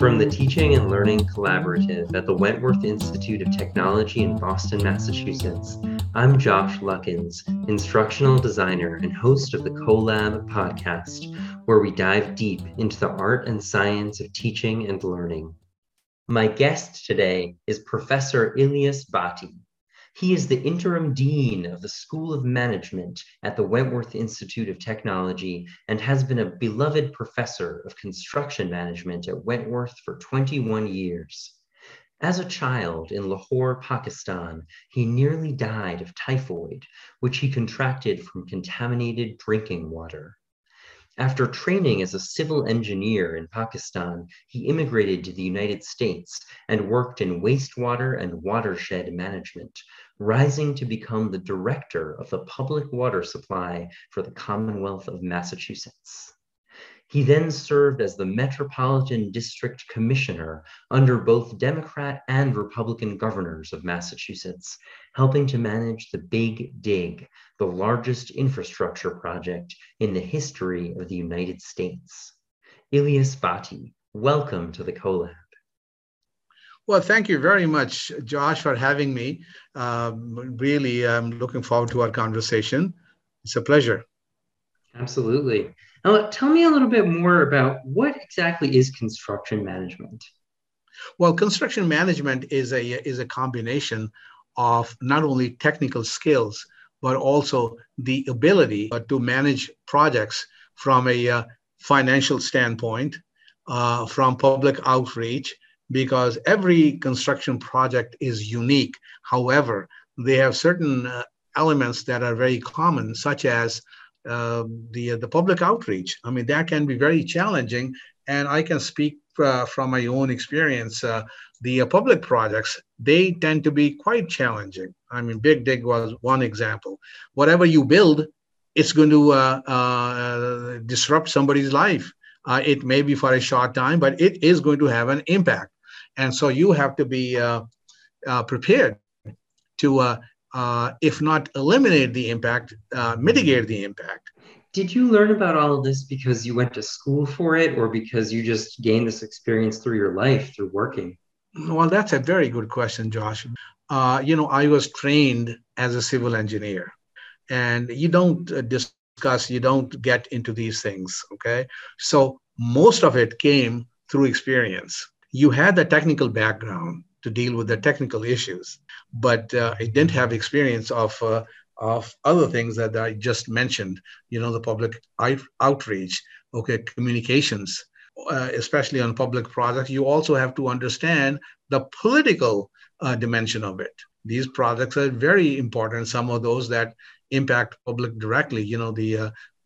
From the Teaching and Learning Collaborative at the Wentworth Institute of Technology in Boston, Massachusetts, I'm Josh Luckens, instructional designer and host of the CoLab podcast, where we dive deep into the art and science of teaching and learning. My guest today is Professor Ilyas Bhatti. He is the interim dean of the School of Management at the Wentworth Institute of Technology and has been a beloved professor of construction management at Wentworth for 21 years. As a child in Lahore, Pakistan, he nearly died of typhoid, which he contracted from contaminated drinking water. After training as a civil engineer in Pakistan, he immigrated to the United States and worked in wastewater and watershed management, rising to become the director of the public water supply for the Commonwealth of Massachusetts. He then served as the Metropolitan District Commissioner under both Democrat and Republican governors of Massachusetts, helping to manage the Big Dig, the largest infrastructure project in the history of the United States. Ilyas Bhatti, welcome to the CoLab. Well, thank you very much, Josh, for having me. Really, I'm looking forward to our conversation. It's a pleasure. Absolutely. Now, tell me a little bit more about what exactly is construction management? Well, construction management is a combination of not only technical skills, but also the ability to manage projects from a financial standpoint, from public outreach, because every construction project is unique. However, they have certain elements that are very common, such as the public outreach. I mean, that can be very challenging, and I can speak from my own experience. The public projects, they tend to be quite challenging. I mean, Big Dig was one example. Whatever you build, it's going to disrupt somebody's life. It may be for a short time, but it is going to have an impact. And so you have to be prepared to if not eliminate the impact, mitigate the impact. Did you learn about all of this because you went to school for it, or because you just gained this experience through your life, through working? Well, that's a very good question, Josh. I was trained as a civil engineer, and you don't discuss, you don't get into these things, okay? So most of it came through experience. You had the technical background to deal with the technical issues, but I didn't have experience of other things that I just mentioned, the public outreach, okay, communications, especially on public projects. You also have to understand the political dimension of it. These projects are very important, some of those that impact public directly,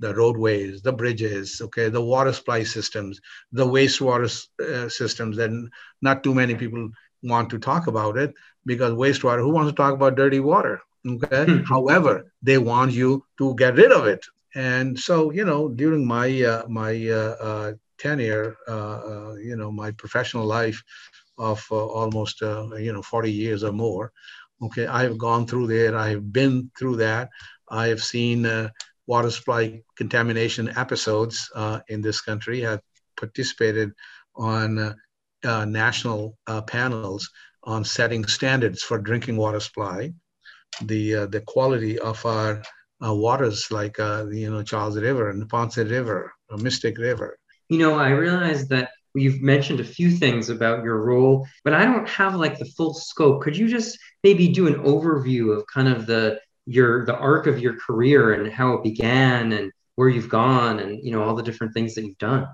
the roadways, the bridges, okay, the water supply systems, the wastewater systems, and not too many people want to talk about it, because wastewater, who wants to talk about dirty water? Okay. However, they want you to get rid of it. And so, during my tenure, my professional life of almost 40 years or more, okay, I've gone through there. I've been through that. I have seen water supply contamination episodes in this country. I've participated on national panels on setting standards for drinking water supply, the quality of our waters, like Charles River and Ponce River, Mystic River. I realize that you've mentioned a few things about your role, but I don't have the full scope. Could you just maybe do an overview of kind of the arc of your career and how it began and where you've gone and all the different things that you've done?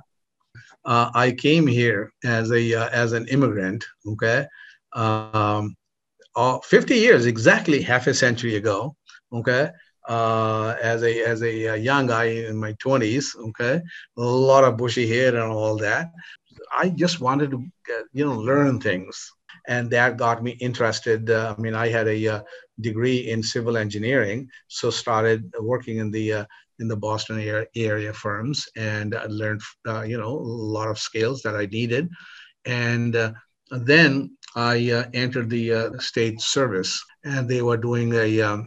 I came here as an immigrant, okay, 50 years, exactly half a century ago, okay, as a young guy in my 20s, okay, a lot of bushy hair and all that. I just wanted to, learn things, and that got me interested. I had a degree in civil engineering, so started working in the Boston area firms, and I learned, a lot of skills that I needed. And then I entered the state service, and they were doing a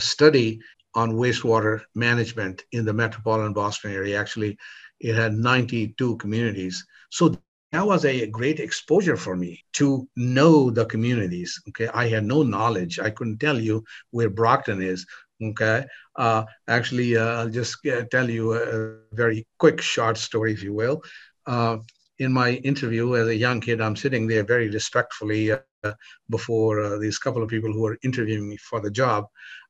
study on wastewater management in the metropolitan Boston area. Actually, it had 92 communities. So That was a great exposure for me to know the communities. Okay, I had no knowledge. I couldn't tell you where Brockton is. Okay, actually, I'll just tell you a very quick, short story, if you will. In my interview as a young kid, I'm sitting there very respectfully before these couple of people who are interviewing me for the job,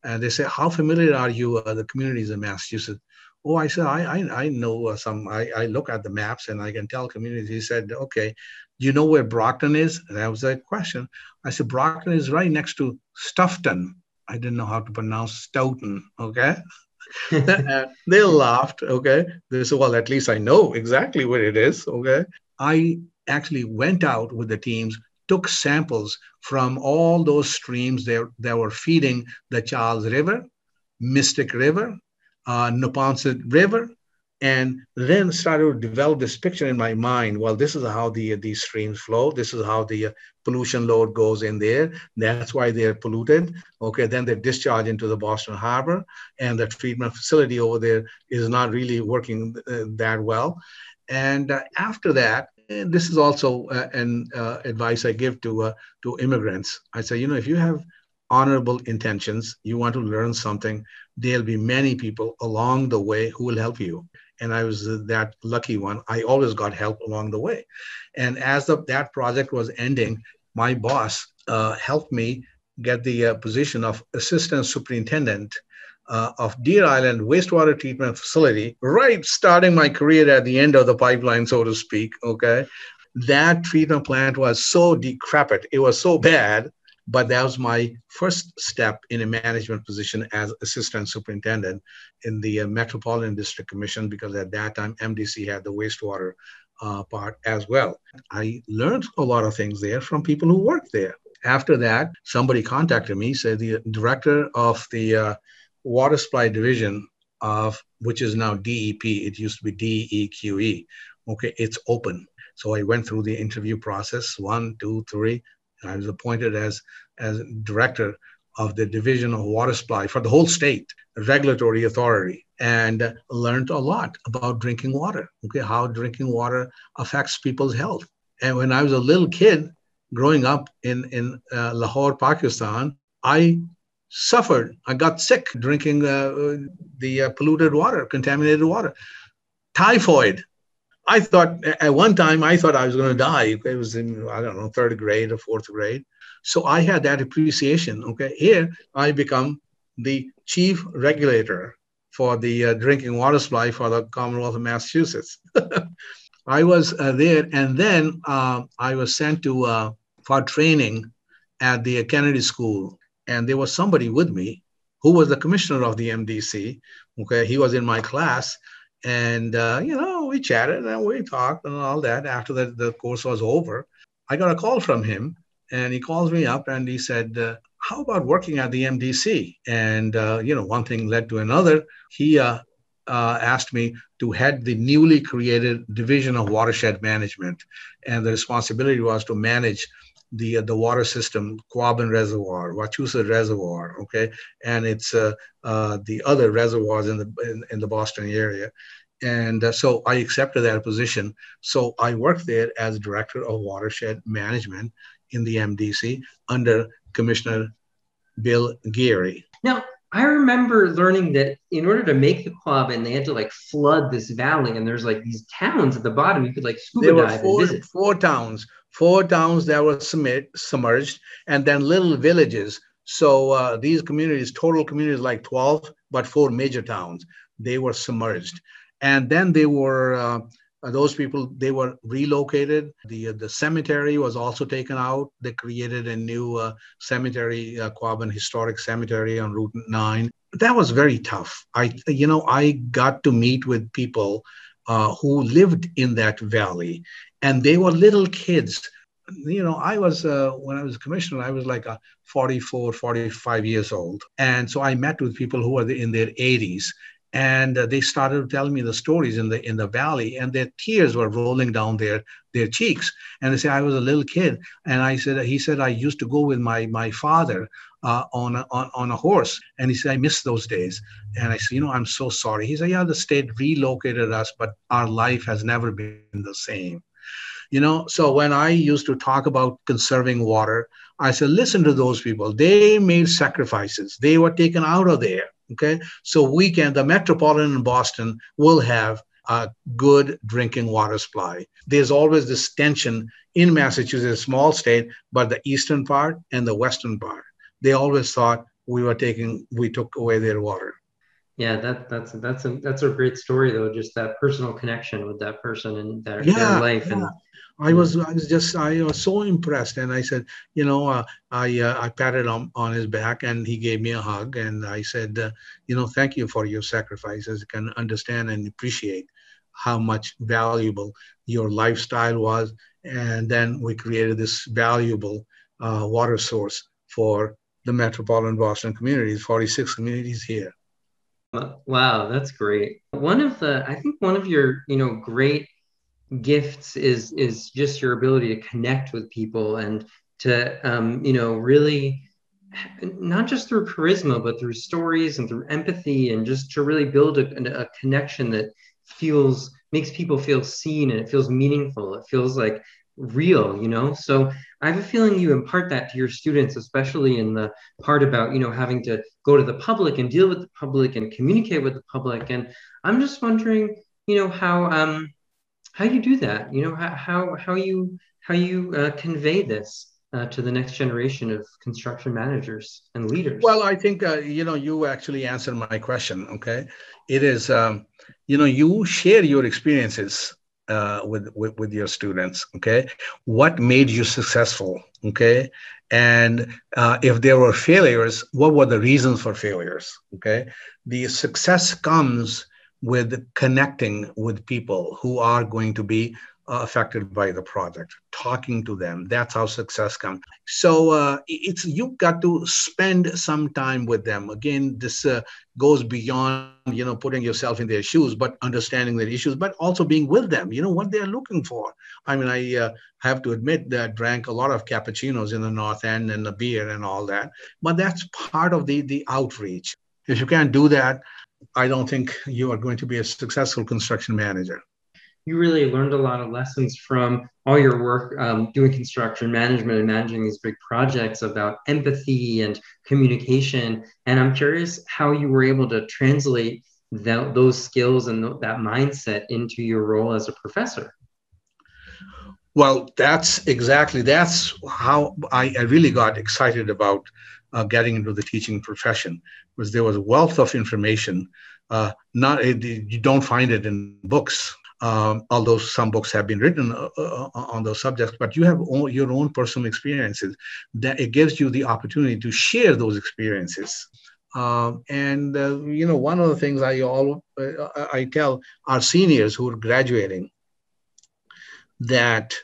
and they say, "How familiar are you with the communities in Massachusetts?" Oh, I said, I know some, I look at the maps and I can tell communities. He said, okay, you know where Brockton is? And that was a question. I said, Brockton is right next to Stoughton. I didn't know how to pronounce Stoughton, okay? They laughed, okay? They said, well, at least I know exactly where it is, okay? I actually went out with the teams, took samples from all those streams that were feeding the Charles River, Mystic River, Neponset River, and then started to develop this picture in my mind. Well, this is how these streams flow. This is how the pollution load goes in there. That's why they're polluted. Okay, then they discharge into the Boston Harbor, and the treatment facility over there is not really working that well. And after that, and this is also an advice I give to immigrants. I say, you know, if you have honorable intentions, you want to learn something, there'll be many people along the way who will help you. And I was that lucky one. I always got help along the way. And as that project was ending, my boss helped me get the position of assistant superintendent of Deer Island Wastewater Treatment Facility, right starting my career at the end of the pipeline, so to speak, okay? That treatment plant was so decrepit. It was so bad. But that was my first step in a management position as assistant superintendent in the Metropolitan District Commission, because at that time, MDC had the wastewater part as well. I learned a lot of things there from people who worked there. After that, somebody contacted me, said the director of the water supply division of, which is now DEP, it used to be DEQE. Okay, it's open. So I went through the interview process, 1, 2, 3. I was appointed as director of the Division of Water Supply for the whole state, regulatory authority, and learned a lot about drinking water, okay, how drinking water affects people's health. And when I was a little kid growing up in Lahore, Pakistan, I suffered. I got sick drinking the polluted water, contaminated water, typhoid. I thought, at one time, I thought I was going to die. It was in, I don't know, 3rd grade or 4th grade. So I had that appreciation, okay? Here, I become the chief regulator for the drinking water supply for the Commonwealth of Massachusetts. I was there, and then I was sent to for training at the Kennedy School. And there was somebody with me who was the commissioner of the MDC, okay? He was in my class. And, you know, we chatted and we talked and all that. After that, the course was over. I got a call from him, and he calls me up and he said, how about working at the MDC? And, you know, one thing led to another. He asked me to head the newly created Division of Watershed Management. And the responsibility was to manage the water system, Quabbin Reservoir, Wachusett Reservoir, okay, and it's the other reservoirs in the Boston area. And so I accepted that position. So I worked there as Director of Watershed Management in the MDC under Commissioner Bill Geary. Now, I remember learning that in order to make the Quabbin, they had to like flood this valley, and there's like these towns at the bottom. You could like scuba dive. There were four towns that were submerged, and then little villages. So these communities, total communities like 12, but 4 major towns, they were submerged. And then they were, those people, they were relocated. The cemetery was also taken out. They created a new cemetery, Quabbin Historic Cemetery on Route 9. That was very tough. I got to meet with people who lived in that valley. And they were little kids. You know, I was, when I was commissioner, I was like 44, 45 years old. And so I met with people who were in their 80s. And they started telling me the stories in the valley. And their tears were rolling down their cheeks. And they said, I was a little kid. And he said, I used to go with my father on a horse. And he said, I miss those days. And I said, you know, I'm so sorry. He said, yeah, the state relocated us, but our life has never been the same. You know, so when I used to talk about conserving water, I said, listen to those people. They made sacrifices. They were taken out of there. Okay. So we can, the metropolitan in Boston will have a good drinking water supply. There's always this tension in Massachusetts, a small state, but the eastern part and the western part, they always thought we took away their water. Yeah, that's a great story though. Just that personal connection with that person and their life. Yeah. And I was so impressed, and I said, you know, I patted him on his back, and he gave me a hug, and I said, you know, thank you for your sacrifices. I can understand and appreciate how much valuable your lifestyle was, and then we created this valuable water source for the metropolitan Boston communities, 46 communities here. Wow, that's great. I think one of your, you know, great gifts is just your ability to connect with people and to, you know, really not just through charisma, but through stories and through empathy, and just to really build a connection that makes people feel seen, and it feels meaningful. It feels like real, you know? So I have a feeling you impart that to your students, especially in the part about, you know, having to go to the public and deal with the public and communicate with the public. And I'm just wondering, you know, how you do that, you know, how you convey this to the next generation of construction managers and leaders. Well, I think, you know, you actually answered my question. Okay. It is, you know, you share your experiences with your students, okay? What made you successful, okay? And if there were failures, what were the reasons for failures, okay? The success comes with connecting with people who are going to be affected by the project, talking to them. That's how success comes. So you've got to spend some time with them. Again, this goes beyond, you know, putting yourself in their shoes, but understanding their issues, but also being with them, you know, what they're looking for. I mean, I have to admit that I drank a lot of cappuccinos in the North End and the beer and all that, but that's part of the outreach. If you can't do that, I don't think you are going to be a successful construction manager. You really learned a lot of lessons from all your work doing construction management and managing these big projects about empathy and communication. And I'm curious how you were able to translate those skills and that mindset into your role as a professor. Well, that's how I really got excited about getting into the teaching profession, because there was a wealth of information. You don't find it in books. Although some books have been written on those subjects, but you have your own personal experiences, that it gives you the opportunity to share those experiences. You know, one of the things I tell our seniors who are graduating, that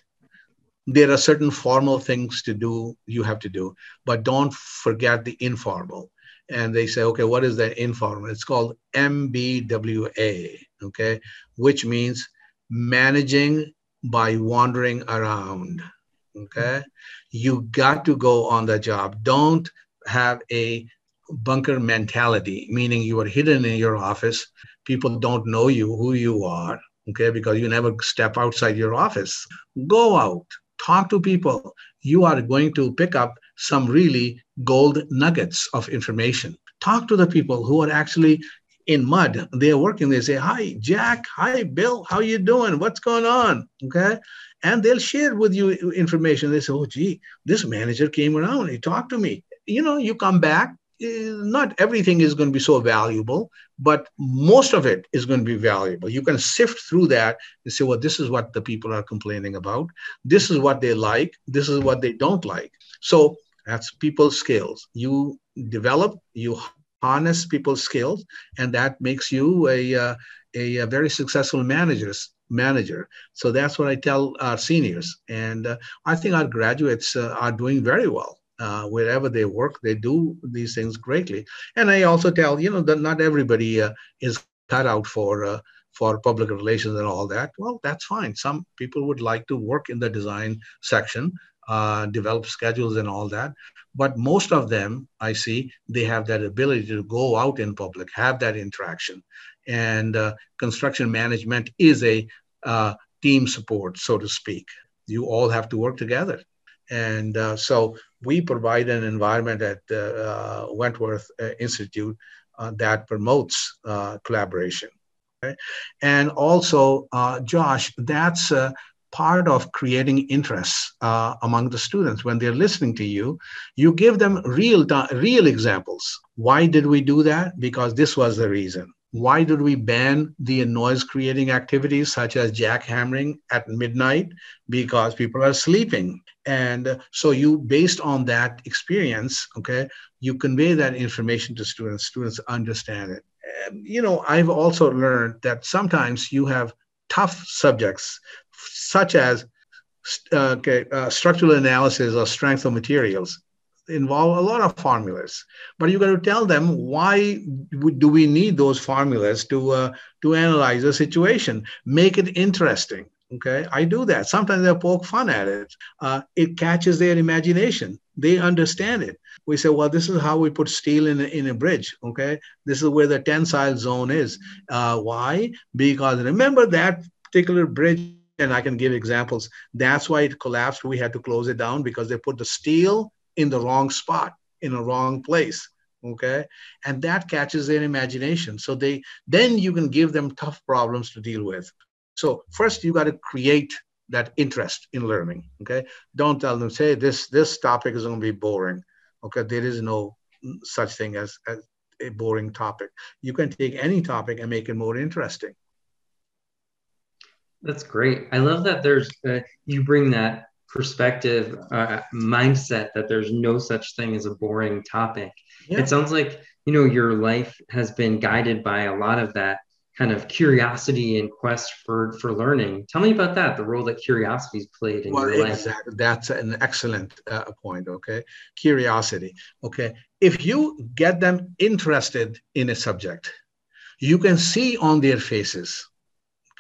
there are certain formal things you have to do, but don't forget the informal. And they say, okay, what is that informal? It's called MBWA, okay, which means managing by wandering around, okay? You got to go on the job. Don't have a bunker mentality, meaning you are hidden in your office. People don't know you, who you are, okay, because you never step outside your office. Go out, talk to people. You are going to pick up some really gold nuggets of information. Talk to the people who are actually in mud. They're working. They say, hi, Jack. Hi, Bill. How you doing? What's going on? Okay. And they'll share with you information. They say, oh, gee, this manager came around. He talked to me. You know, you come back. Not everything is going to be so valuable, but most of it is going to be valuable. You can sift through that and say, well, this is what the people are complaining about. This is what they like. This is what they don't like. So that's people skills. You develop, you harness people skills, and that makes you a very successful manager. So that's what I tell our seniors. And I think our graduates are doing very well. Wherever they work, they do these things greatly. And I also tell, you know, that not everybody is cut out for public relations and all that. Well, that's fine. Some people would like to work in the design section, develop schedules and all that. But most of them, I see, they have that ability to go out in public, have that interaction. And construction management is a team support, so to speak. you all have to work together. And so we provide an environment at the Wentworth Institute that promotes collaboration. Okay? And also, Josh, that's part of creating interest among the students. When they're listening to you, you give them real examples. Why did we do that? Because this was the reason. Why did we ban the noise-creating activities such as jackhammering at midnight? Because people are sleeping. And so you, based on that experience, okay, you convey that information to students. Students understand it. And, you know, I've also learned that sometimes you have tough subjects such as structural analysis or strength of materials. Involve a lot of formulas, but you got to tell them why do we need those formulas to analyze a situation. Make it interesting. Okay, I do that. Sometimes I poke fun at it. It catches their imagination. They understand it. We say, well, this is how we put steel in a bridge, okay? This is where the tensile zone is. Why? Because remember that particular bridge, and I can give examples. That's why it collapsed. We had to close it down because they put the steel in the wrong spot, in the wrong place, okay? And that catches their imagination. So then you can give them tough problems to deal with. So first you got to create that interest in learning, okay? Don't tell them, say, this topic is going to be boring, okay? There is no such thing as a boring topic. You can take any topic and make it more interesting. That's great. I love that there's, you bring that perspective, mindset that there's no such thing as a boring topic. Yeah. It sounds like, you know, your life has been guided by a lot of that kind of curiosity and quest for learning. Tell me about that, the role that curiosity's played in your life. That's an excellent point, okay? Curiosity, okay? If you get them interested in a subject, you can see on their faces,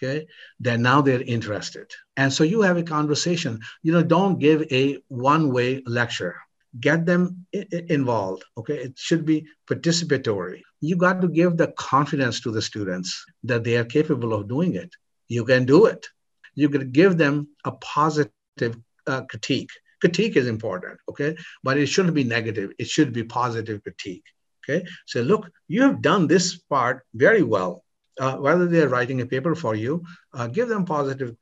okay, then now they're interested. And so you have a conversation. You know, don't give a one-way lecture. Get them involved, okay? It should be participatory. You got to give the confidence to the students that they are capable of doing it. You can do it. You can give them a positive critique. Critique is important, okay? But it shouldn't be negative. It should be positive critique, okay? So look, you have done this part very well. Whether they're writing a paper for you, give them positive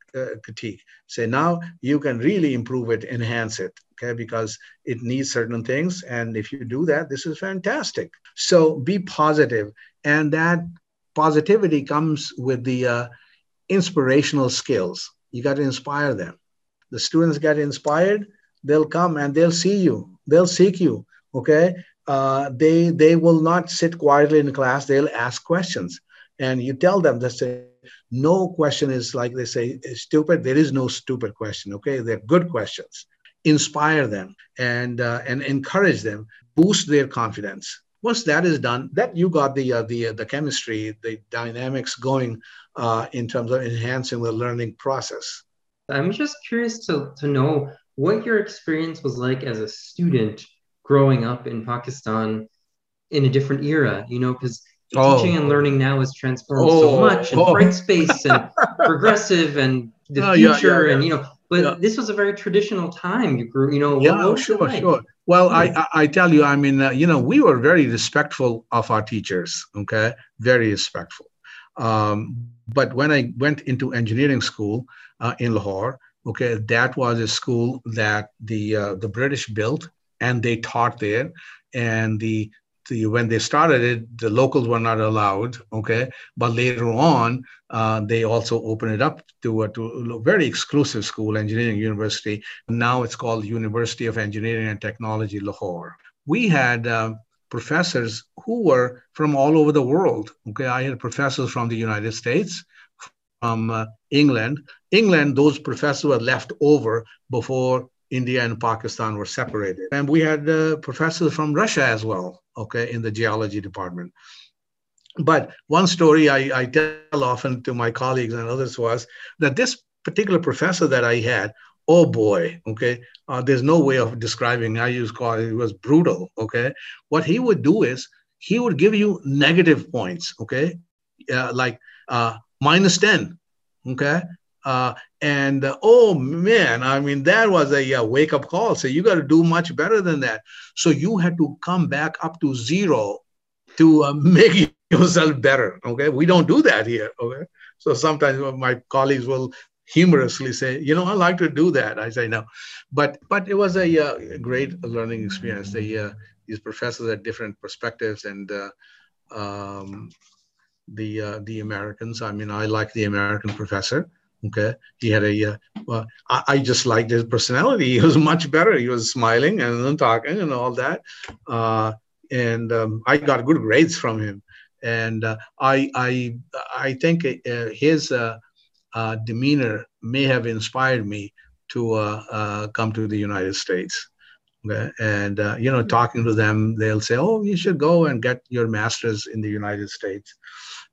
critique. Say, now you can really improve it, enhance it, okay? Because it needs certain things. And if you do that, this is fantastic. So be positive. And that positivity comes with the inspirational skills. You got to inspire them. The students get inspired. They'll come and they'll see you. They'll seek you, okay? They will not sit quietly in class. They'll ask questions. And you tell them that no question is, like they say, stupid. There is no stupid question, okay? They're good questions. Inspire them and encourage them. Boost their confidence. Once that is done, that you got the chemistry, the dynamics going in terms of enhancing the learning process. I'm just curious to know what your experience was like as a student growing up in Pakistan in a different era, you know, because teaching and learning now is transformed so much, and bright space and progressive and the future, and you know. But this was a very traditional time. You grew, you know. Sure. Well, I tell you, I mean, you know, we were very respectful of our teachers. Okay, very respectful. But when I went into engineering school in Lahore, okay, that was a school that the British built, and they taught there, and when they started it, the locals were not allowed, okay? But later on, they also opened it up to a very exclusive school, engineering university. Now it's called University of Engineering and Technology, Lahore. We had professors who were from all over the world, okay? I had professors from the United States, from England. England, those professors were left over before India and Pakistan were separated. And we had professors from Russia as well, okay, in the geology department. But one story I tell often to my colleagues and others was that this particular professor that I had, oh boy, okay, there's no way of describing, it was brutal, okay? What he would do is he would give you negative points, okay? Like minus 10, okay? And oh man, I mean, that was a wake up call. So you got to do much better than that. So you had to come back up to zero to make yourself better. Okay. We don't do that here. Okay. So sometimes my colleagues will humorously say, you know, I like to do that. I say no, but it was a great learning experience. These professors had different perspectives, and the Americans. I mean, I like the American professor. Okay, he had a. Well, I just liked his personality. He was much better. He was smiling and talking and all that. I got good grades from him, and I think his demeanor may have inspired me to come to the United States. Okay. And, you know, talking to them, they'll say, oh, you should go and get your master's in the United States.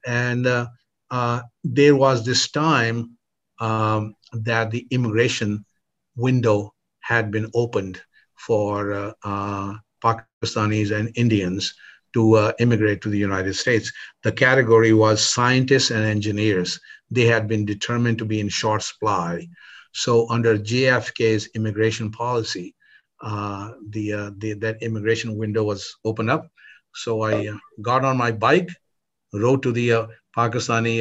And there was this time that the immigration window had been opened for Pakistanis and Indians to immigrate to the United States. The category was scientists and engineers. They had been determined to be in short supply. So under JFK's immigration policy, that immigration window was opened up. So I got on my bike, rode to the Pakistani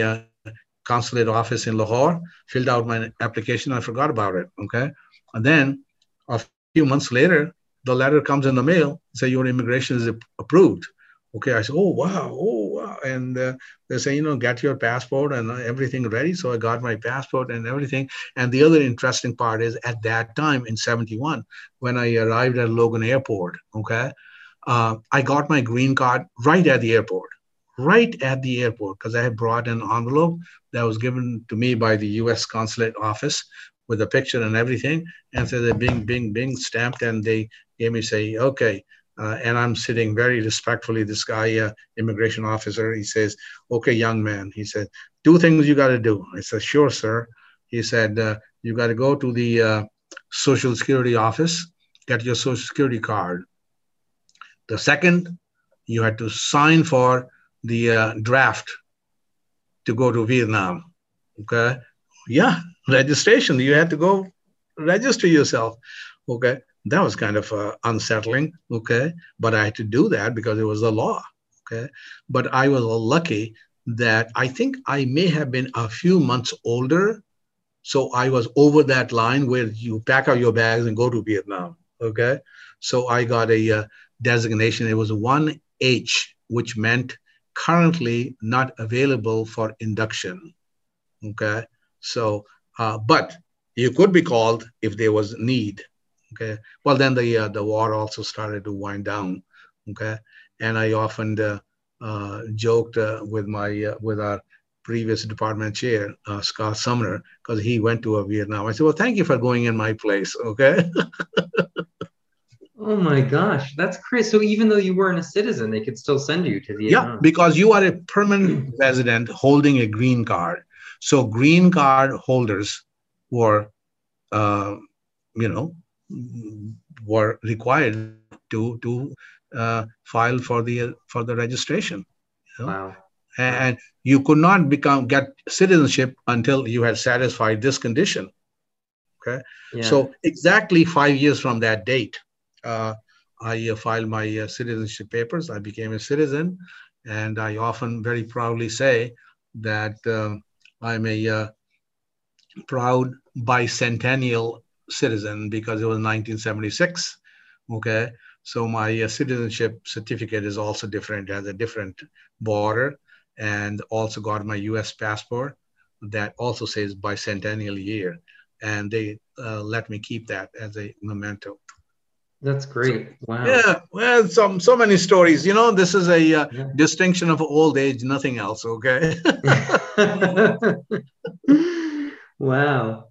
consulate office in Lahore, filled out my application. I forgot about it, okay? And then a few months later, the letter comes in the mail, say your immigration is approved. Okay, I said, oh, wow. And they say, you know, get your passport and everything ready. So I got my passport and everything. And the other interesting part is at that time in 71, when I arrived at Logan Airport, okay, I got my green card right at the airport, because I had brought an envelope that was given to me by the U.S. consulate office with a picture and everything. And so they bing, stamped, and they gave me, say, okay. And I'm sitting very respectfully, this guy, immigration officer, he says, okay, young man, he said, two things you got to do. I said, sure, sir. He said, you got to go to the Social Security office, get your Social Security card. The second, you had to sign for the draft to go to Vietnam. Okay. Yeah. Registration. You had to go register yourself. Okay. That was kind of unsettling, okay? But I had to do that because it was the law, okay? But I was lucky that I think I may have been a few months older, so I was over that line where you pack out your bags and go to Vietnam, okay? So I got a designation. It was 1H, which meant currently not available for induction, okay? So, but you could be called if there was need. Okay. Well, then the war also started to wind down. Okay. And I often joked with our previous department chair, Scott Sumner, because he went to Vietnam. I said, well, thank you for going in my place. Okay. Oh my gosh, that's crazy. So even though you weren't a citizen, they could still send you to Vietnam. Yeah, because you are a permanent resident holding a green card. So green card holders were, were required to file for the registration. You know? Wow. And you could not get citizenship until you had satisfied this condition. Okay. Yeah. So exactly 5 years from that date, I filed my citizenship papers. I became a citizen, and I often very proudly say that I'm a proud bicentennial citizen, because it was 1976. Okay, so my citizenship certificate is also different, has a different border, and also got my U.S. passport that also says bicentennial year, and they let me keep that as a memento. That's great. So, wow. Yeah, well, so many stories. You know, this is a distinction of old age, nothing else. Okay. Wow.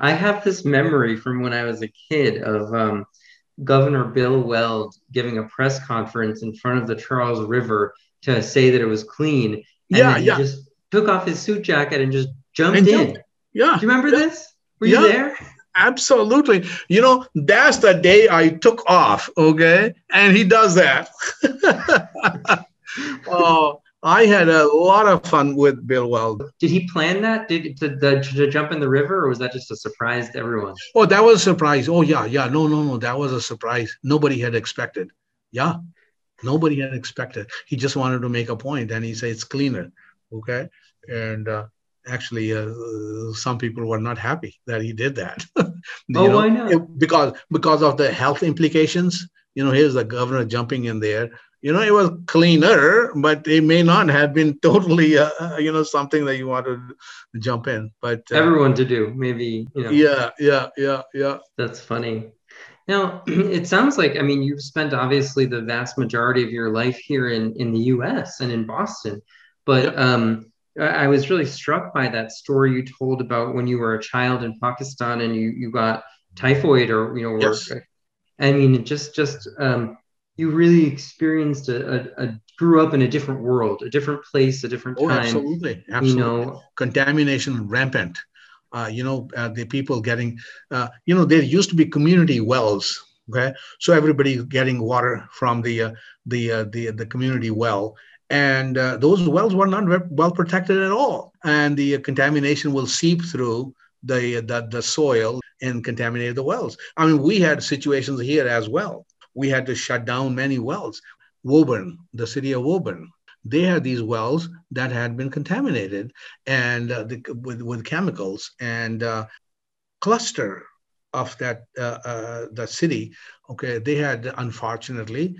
I have this memory from when I was a kid of Governor Bill Weld giving a press conference in front of the Charles River to say that it was clean. And he just took off his suit jacket and just jumped in. Yeah. Do you remember this? Were you there? Absolutely. You know, that's the day I took off, okay? And he does that. Oh, I had a lot of fun with Bill Weld. Did he plan that? Did the jump in the river, or was that just a surprise to everyone? Oh, that was a surprise. Oh, yeah. No. That was a surprise. Nobody had expected. Yeah, nobody had expected. He just wanted to make a point, and he said it's cleaner. Okay, and actually, some people were not happy that he did that. Why not? Because of the health implications. You know, here's the governor jumping in there. You know, it was cleaner, but it may not have been totally, something that you want to jump in. But everyone to do, maybe. You know. Yeah. That's funny. Now, it sounds like, I mean, you've spent obviously the vast majority of your life here in the U.S. and in Boston. But yep. I was really struck by that story you told about when you were a child in Pakistan and you got typhoid or, yes. I mean, it just you really experienced grew up in a different world, a different place, a different time. Oh, absolutely. Contamination rampant. The people getting, there used to be community wells. Okay, so everybody getting water from the community well, and those wells were not well protected at all, and the contamination will seep through the soil and contaminate the wells. I mean, we had situations here as well. We had to shut down many wells. Woburn, the city of Woburn, they had these wells that had been contaminated and with chemicals, and cluster of that the city. Okay, they had, unfortunately,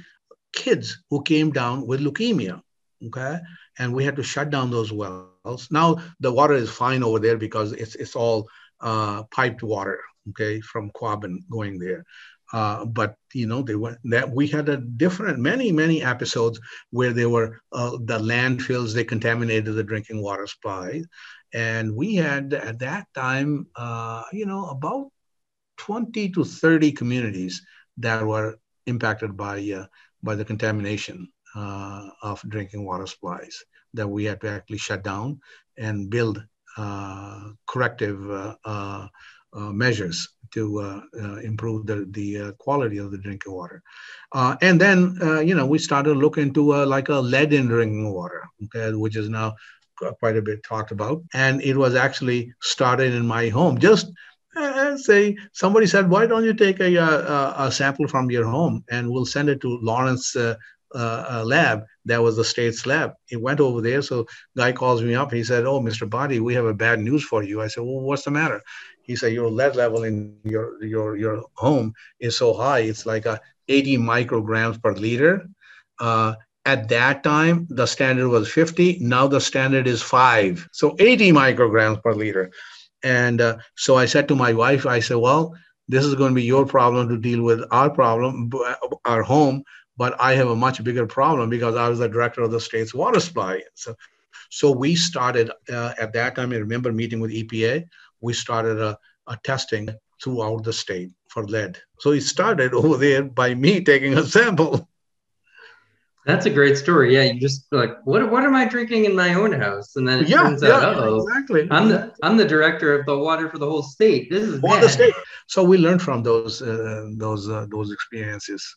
kids who came down with leukemia. Okay, and we had to shut down those wells. Now the water is fine over there because it's all piped water. Okay, from Quabbin going there. But, we had many episodes where there were the landfills, they contaminated the drinking water supply. And we had at that time, about 20 to 30 communities that were impacted by the contamination of drinking water supplies that we had to actually shut down and build corrective measures to improve the quality of the drinking water. And then, we started to look into a lead in drinking water, okay, which is now quite a bit talked about. And it was actually started in my home. Just somebody said, why don't you take a sample from your home and we'll send it to Lawrence lab. That was the state's lab. It went over there. So guy calls me up. He said, oh, Mr. Bhatti, we have a bad news for you. I said, well, what's the matter? He said, your lead level in your home is so high. It's like 80 micrograms per liter. At that time, the standard was 50. Now the standard is 5. So 80 micrograms per liter. And so I said to my wife, I said, well, this is going to be your problem to deal with our problem, our home. But I have a much bigger problem because I was the director of the state's water supply. So we started at that time, I remember meeting with EPA, we started a testing throughout the state for lead. So it started over there by me taking a sample. That's a great story. Yeah, you just like, what am I drinking in my own house? And then it turns out, exactly. I'm the director of the water for the whole state. This is bad. The state. So we learned from those experiences.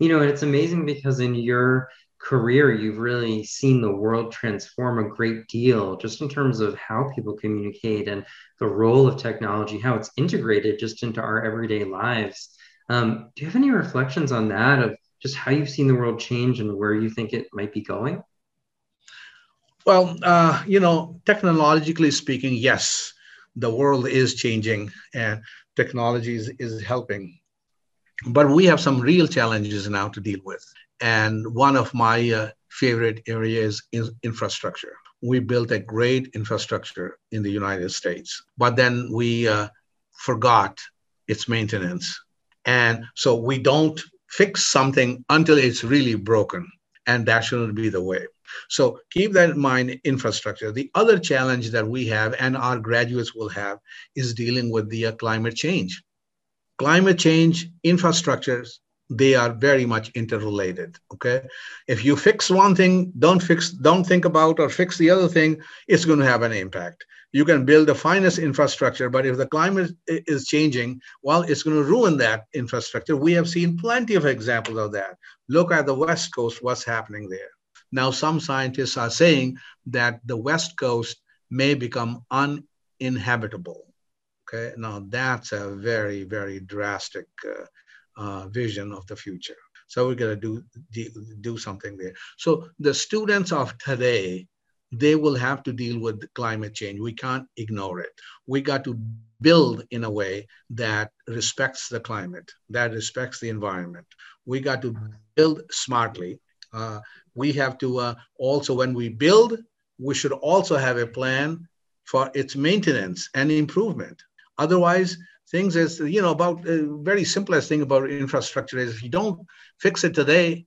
And it's amazing because in your career, you've really seen the world transform a great deal just in terms of how people communicate and the role of technology, how it's integrated just into our everyday lives. Do you have any reflections on that, of just how you've seen the world change and where you think it might be going? Well, technologically speaking, yes, the world is changing and technology is helping. But we have some real challenges now to deal with. And one of my favorite areas is infrastructure. We built a great infrastructure in the United States, but then we forgot its maintenance. And so we don't fix something until it's really broken. And that shouldn't be the way. So keep that in mind, infrastructure. The other challenge that we have and our graduates will have is dealing with the climate change. Climate change, infrastructures, they are very much interrelated, okay? If you fix one thing, don't think about or fix the other thing, it's going to have an impact. You can build the finest infrastructure, but if the climate is changing, well, it's going to ruin that infrastructure. We have seen plenty of examples of that. Look at the West Coast, what's happening there. Now, some scientists are saying that the West Coast may become uninhabitable. Okay, now that's a very, very drastic vision of the future. So we're going to do something there. So the students of today, they will have to deal with climate change. We can't ignore it. We got to build in a way that respects the climate, that respects the environment. We got to build smartly. We have to also, when we build, we should also have a plan for its maintenance and improvement. Otherwise, things is, you know, about the very simplest thing about infrastructure is if you don't fix it today,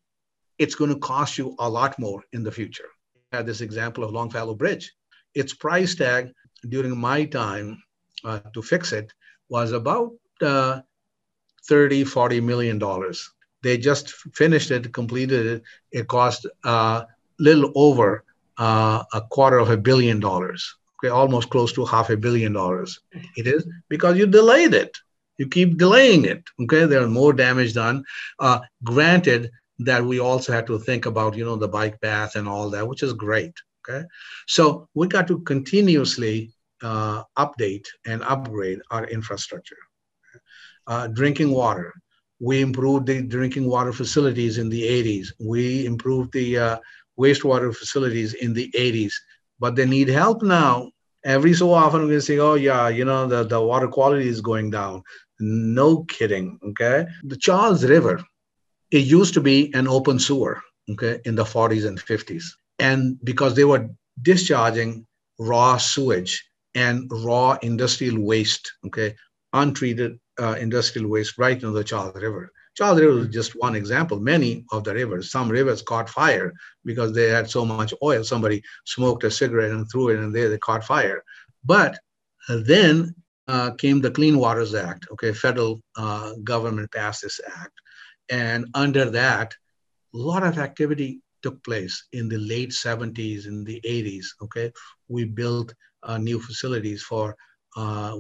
it's going to cost you a lot more in the future. I had this example of Longfellow Bridge. Its price tag during my time to fix it was about $30–40 million. They just finished it, completed it. It cost a little over $250 million. Okay, almost close to $500 million. It is because you delayed it. You keep delaying it. Okay, there are more damage done. Granted that we also had to think about, you know, the bike path and all that, which is great. Okay, so we got to continuously update and upgrade our infrastructure. Drinking water. We improved the drinking water facilities in the 80s. We improved the wastewater facilities in the 80s. But they need help now. Every so often we say, oh yeah, you know, the water quality is going down. No kidding, okay? The Charles River, it used to be an open sewer, okay, in the 40s and 50s. And because they were discharging raw sewage and raw industrial waste, okay, untreated industrial waste right into the Charles River. Charles River is just one example. Many of the rivers, some rivers caught fire because they had so much oil. Somebody smoked a cigarette and threw it, and there they caught fire. But then came the Clean Waters Act. Okay, federal government passed this act. And under that, a lot of activity took place in the late 70s, in the 80s. Okay, we built new facilities for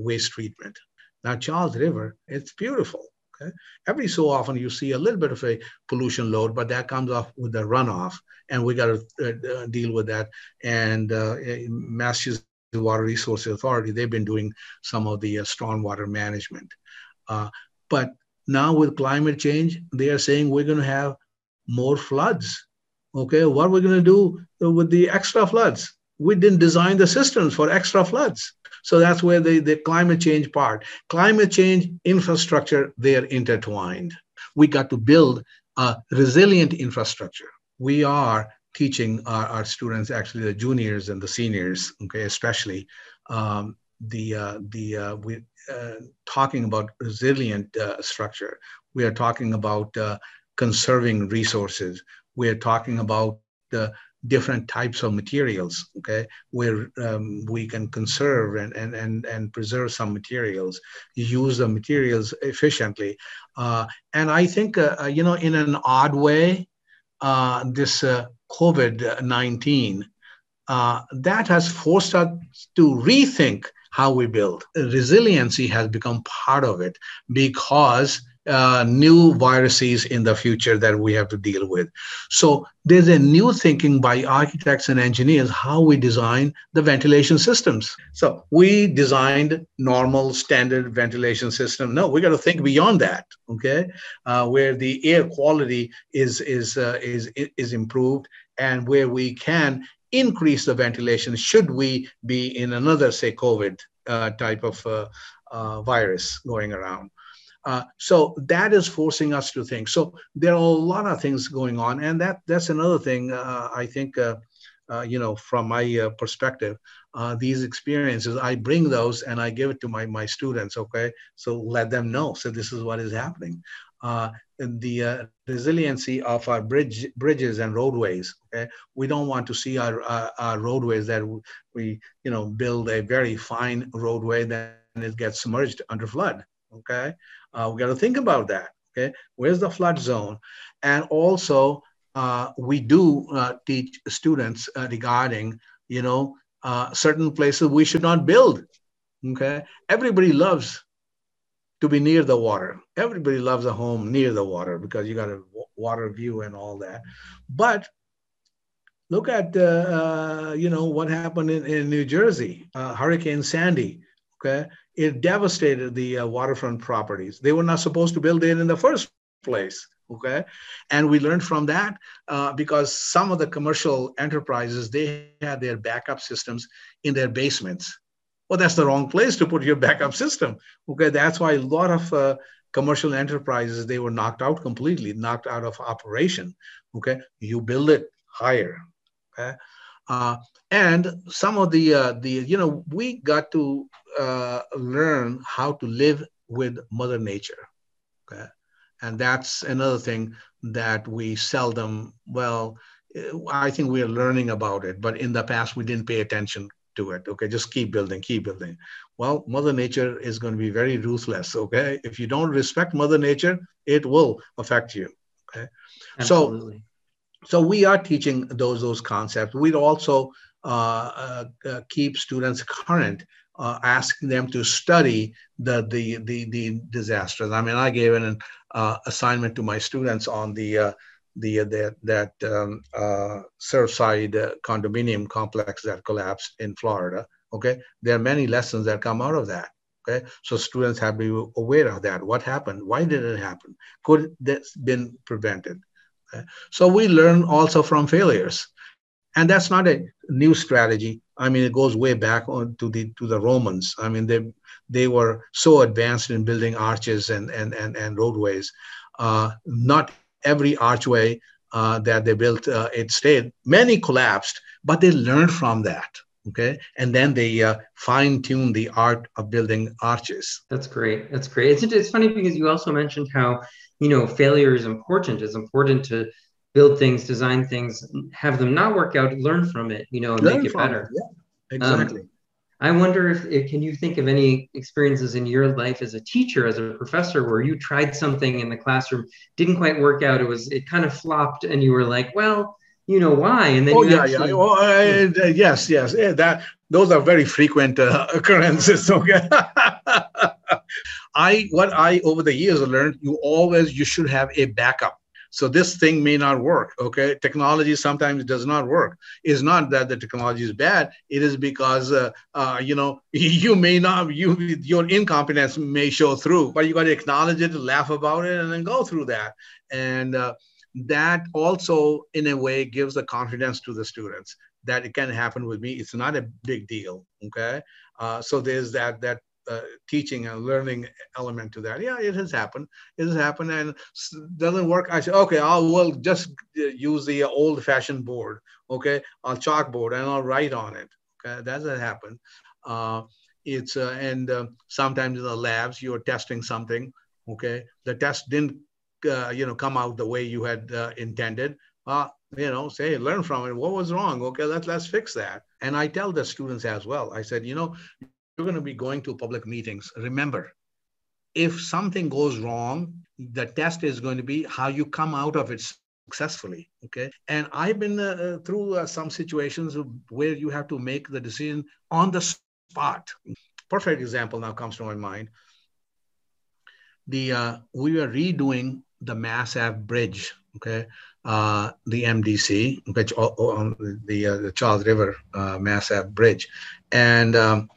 waste treatment. Now, Charles River, it's beautiful. Okay. Every so often you see a little bit of a pollution load, but that comes off with the runoff, and we got to deal with that. And Massachusetts Water Resources Authority, they've been doing some of the stormwater management. But now with climate change, they are saying we're going to have more floods. Okay, what are we going to do with the extra floods? We didn't design the systems for extra floods. So that's where the climate change part, climate change, infrastructure, they're intertwined. We got to build a resilient infrastructure. We are teaching our students, actually the juniors and the seniors, okay, especially we're talking about resilient structure. We are talking about conserving resources. We are talking about the different types of materials, okay, where we can conserve and preserve some materials, use the materials efficiently. And I think, you know, in an odd way, this COVID-19, that has forced us to rethink how we build. Resiliency has become part of it because new viruses in the future that we have to deal with. So there's a new thinking by architects and engineers how we design the ventilation systems. So we designed normal standard ventilation system. No, we got to think beyond that. Okay, where the air quality is improved and where we can increase the ventilation. Should we be in another, say, COVID type of virus going around? So that is forcing us to think. So there are a lot of things going on. And that's another thing, I think, you know, from my perspective, these experiences, I bring those and I give it to my students, okay? So let them know. So this is what is happening. The resiliency of our bridges and roadways, okay? We don't want to see our roadways that we, you know, build a very fine roadway, then it gets submerged under flood. Okay, we got to think about that. Okay, where's the flood zone? And also, we do teach students regarding, you know, certain places we should not build. Okay, everybody loves to be near the water. Everybody loves a home near the water because you got a water view and all that. But Look at you know, what happened in New Jersey, Hurricane Sandy. Okay, it devastated the waterfront properties. They were not supposed to build it in the first place. Okay, and we learned from that because some of the commercial enterprises, they had their backup systems in their basements. Well, that's the wrong place to put your backup system. Okay, that's why a lot of commercial enterprises, they were knocked out completely, knocked out of operation. Okay, you build it higher. Okay, and some of the you know, we got to learn how to live with Mother Nature. Okay, and that's another thing that we seldom, well, I think we are learning about it, but in the past we didn't pay attention to it. Okay, just keep building, keep building. Well, Mother Nature is going to be very ruthless. Okay, if you don't respect Mother Nature, it will affect you. Okay, absolutely. So we are teaching those concepts. We'd also keep students current, asking them to study the disasters. I mean, I gave an assignment to my students on that Surfside condominium complex that collapsed in Florida. Okay, there are many lessons that come out of that. Okay, so students have to be aware of that. What happened? Why did it happen? Could this been prevented? Okay. So we learn also from failures, and that's not a new strategy. I mean, it goes way back on to the Romans. I mean, they were so advanced in building arches and roadways. Not every archway that they built, it stayed. Many collapsed, but they learned from that. Okay, and then they fine-tuned the art of building arches. That's great. That's great. It's funny because you also mentioned how, you know, failure is important. It's important to build things, design things, have them not work out, learn from it, you know, and make it better. Yeah, exactly. I wonder if can you think of any experiences in your life as a teacher, as a professor, where you tried something in the classroom, didn't quite work out, it kind of flopped, and you were like, well, you know why? And then yes. Yeah, those are very frequent occurrences. Okay. What I over the years learned, you should have a backup. So this thing may not work. Okay, technology sometimes does not work. It's not that the technology is bad. It is because you know, your incompetence may show through, but you got to acknowledge it, laugh about it, and then go through that. And that also, in a way, gives the confidence to the students that it can happen with me. It's not a big deal, okay? So there's that teaching and learning element to that. Yeah, it has happened and doesn't work. I say, okay, we'll just use the old-fashioned board, okay? I'll chalkboard and I'll write on it, okay? That's what happened. Sometimes in the labs, you're testing something, okay? The test didn't you know, come out the way you had intended. You know, say, learn from it. What was wrong? Okay, let's fix that. And I tell the students as well. I said, you know, you're going to be going to public meetings. Remember, if something goes wrong, the test is going to be how you come out of it successfully. Okay, and I've been through some situations where you have to make the decision on the spot. Perfect example now comes to my mind. We were redoing the Mass Ave Bridge, okay, the MDC, which on the Charles River Mass Ave Bridge, and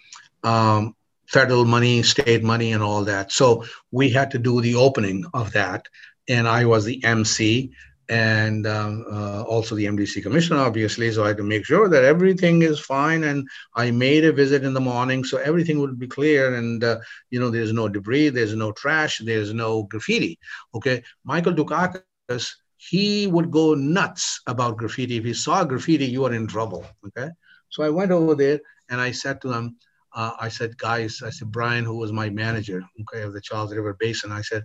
federal money, state money, and all that. So we had to do the opening of that, and I was the MC and also the MDC commissioner, obviously. So I had to make sure that everything is fine. And I made a visit in the morning, so everything would be clear. And, you know, there's no debris, there's no trash, there's no graffiti. Okay. Michael Dukakis, he would go nuts about graffiti. If he saw graffiti, you are in trouble. Okay. So I went over there and I said to them, I said, guys, I said, Brian, who was my manager, okay, of the Charles River Basin, I said,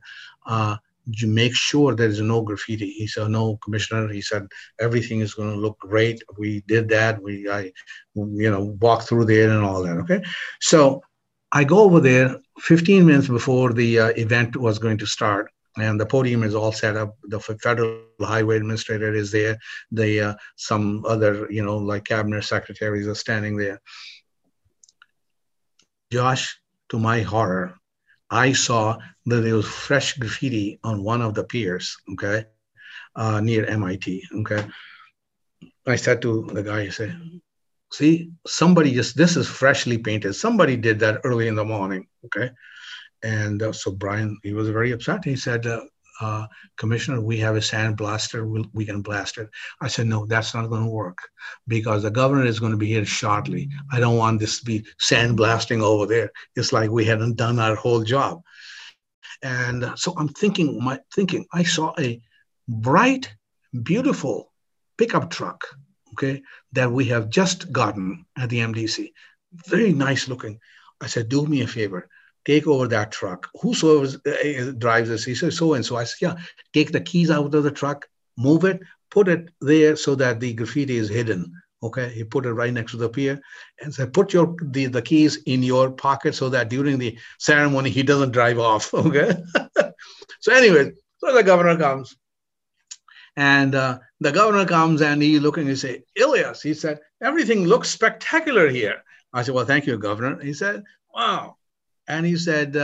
you make sure there is no graffiti. He said, no, Commissioner. He said, everything is going to look great. We did that. I you know, walked through there and all that. Okay. So I go over there 15 minutes before the event was going to start. And the podium is all set up. The federal highway administrator is there. Some other, you know, like cabinet secretaries are standing there. Josh, to my horror, I saw that there was fresh graffiti on one of the piers, okay, near MIT, okay. I said to the guy, I said, see, somebody just, this is freshly painted. Somebody did that early in the morning, okay? And so Brian, he was very upset. He said, Commissioner, we have a sand blaster, we can blast it. I said, no, that's not going to work because the governor is going to be here shortly. I don't want this to be sand blasting over there. It's like we hadn't done our whole job. And so I'm thinking, I saw a bright, beautiful pickup truck, okay, that we have just gotten at the MDC. Very nice looking. I said, do me a favor. Take over that truck. Whosoever drives this, he says, so-and-so. I said, yeah, take the keys out of the truck, move it, put it there so that the graffiti is hidden. Okay, he put it right next to the pier and said, put the keys in your pocket so that during the ceremony, he doesn't drive off, okay? So anyway, so the governor comes. And the governor comes and he look and he say, Ilyas, he said, everything looks spectacular here. I said, well, thank you, Governor. He said, wow. And he said,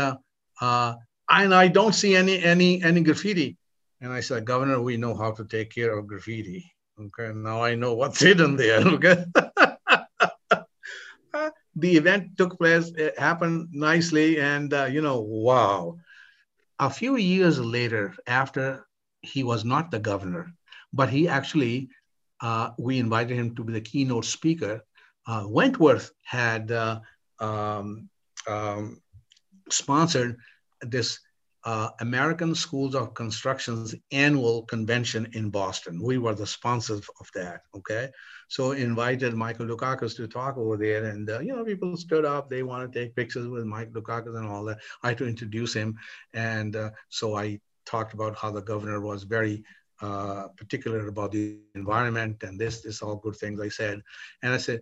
I don't see any graffiti. And I said, Governor, we know how to take care of graffiti. Okay, now I know what's hidden there, okay? The event took place, it happened nicely, and you know, wow. A few years later, after he was not the governor, but he actually, we invited him to be the keynote speaker. Wentworth had sponsored this American Schools of Construction's annual convention in Boston. We were the sponsors of that, okay? So invited Michael Dukakis to talk over there, and you know, people stood up, they want to take pictures with Michael Dukakis and all that. I had to introduce him, and so I talked about how the governor was very particular about the environment and this all good things I said. And I said,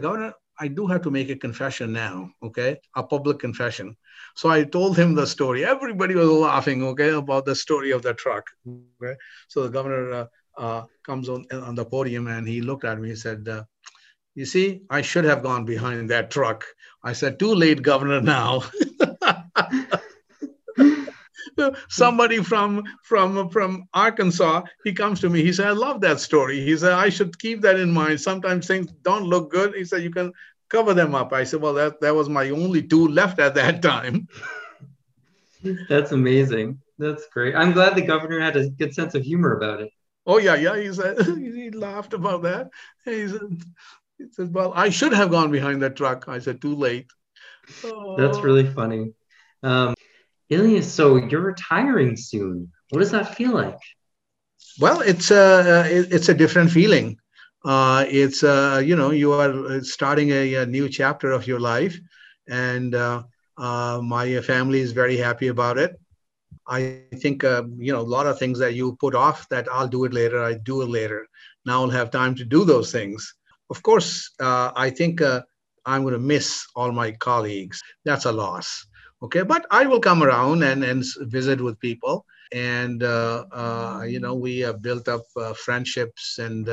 Governor, I do have to make a confession now, okay? A public confession. So I told him the story. Everybody was laughing, okay, about the story of the truck. Okay? So the governor comes on the podium and he looked at me and said, you see, I should have gone behind that truck. I said, too late, Governor, now. Somebody from Arkansas, he comes to me, he said, I love that story. He said, I should keep that in mind. Sometimes things don't look good. He said, you can cover them up. I said, well, that was my only two left at that time. That's amazing. That's great. I'm glad the governor had a good sense of humor about it. Oh, yeah. He said, he laughed about that. He said, well, I should have gone behind that truck. I said, too late. Oh. That's really funny. Ilyas, so you're retiring soon. What does that feel like? Well, it's a different feeling. You know, you are starting a new chapter of your life, and my family is very happy about it. I think, you know, a lot of things that you put off that I'll do it later, I do it later. Now I'll have time to do those things. Of course, I think I'm going to miss all my colleagues. That's a loss. Okay, but I will come around and visit with people. And, you know, we have built up friendships and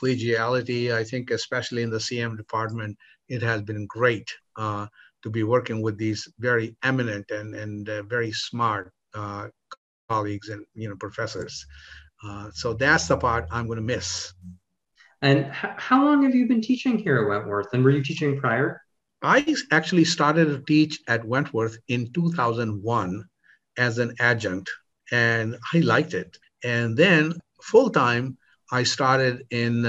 collegiality. I think, especially in the CM department, it has been great to be working with these very eminent and very smart colleagues and, you know, professors. So that's the part I'm going to miss. And how long have you been teaching here at Wentworth? And were you teaching prior? I actually started to teach at Wentworth in 2001 as an adjunct, and I liked it. And then full-time, I started in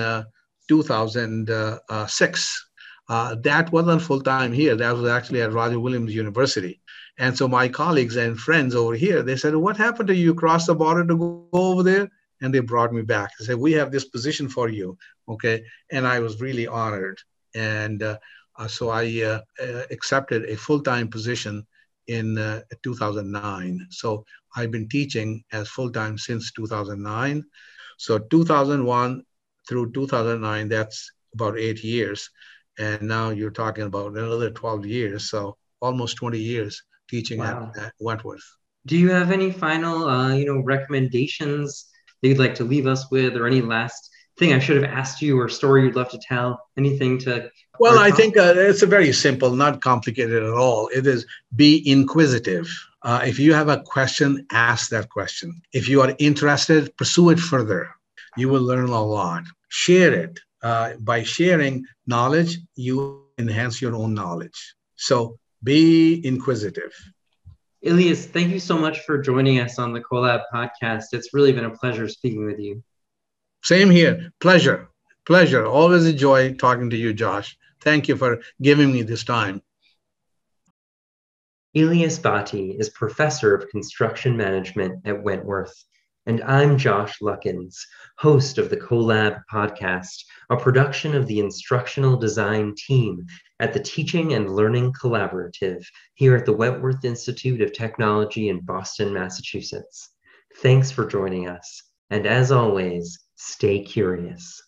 2006. That wasn't full-time here. That was actually at Roger Williams University. And so my colleagues and friends over here, they said, what happened to you? Cross the border to go over there? And they brought me back. They said, we have this position for you, okay? And I was really honored. And so I accepted a full-time position in 2009. So I've been teaching as full-time since 2009. So 2001 through 2009, that's about 8 years. And now you're talking about another 12 years. So almost 20 years teaching at Wentworth. Do you have any final you know, recommendations that you'd like to leave us with, or any last thing I should have asked you, or story you'd love to tell, anything to... Well, I think it's a very simple, not complicated at all. It is be inquisitive. If you have a question, ask that question. If you are interested, pursue it further. you will learn a lot. Share it. By sharing knowledge, you enhance your own knowledge. So be inquisitive. Ilyas, thank you so much for joining us on the CoLab podcast. It's really been a pleasure speaking with you. Same here. Pleasure. Pleasure. Always a joy talking to you, Josh. Thank you for giving me this time. Ilyas Bhatti is Professor of Construction Management at Wentworth, and I'm Josh Luckens, host of the CoLab podcast, a production of the instructional design team at the Teaching and Learning Collaborative here at the Wentworth Institute of Technology in Boston, Massachusetts. Thanks for joining us, and as always, stay curious.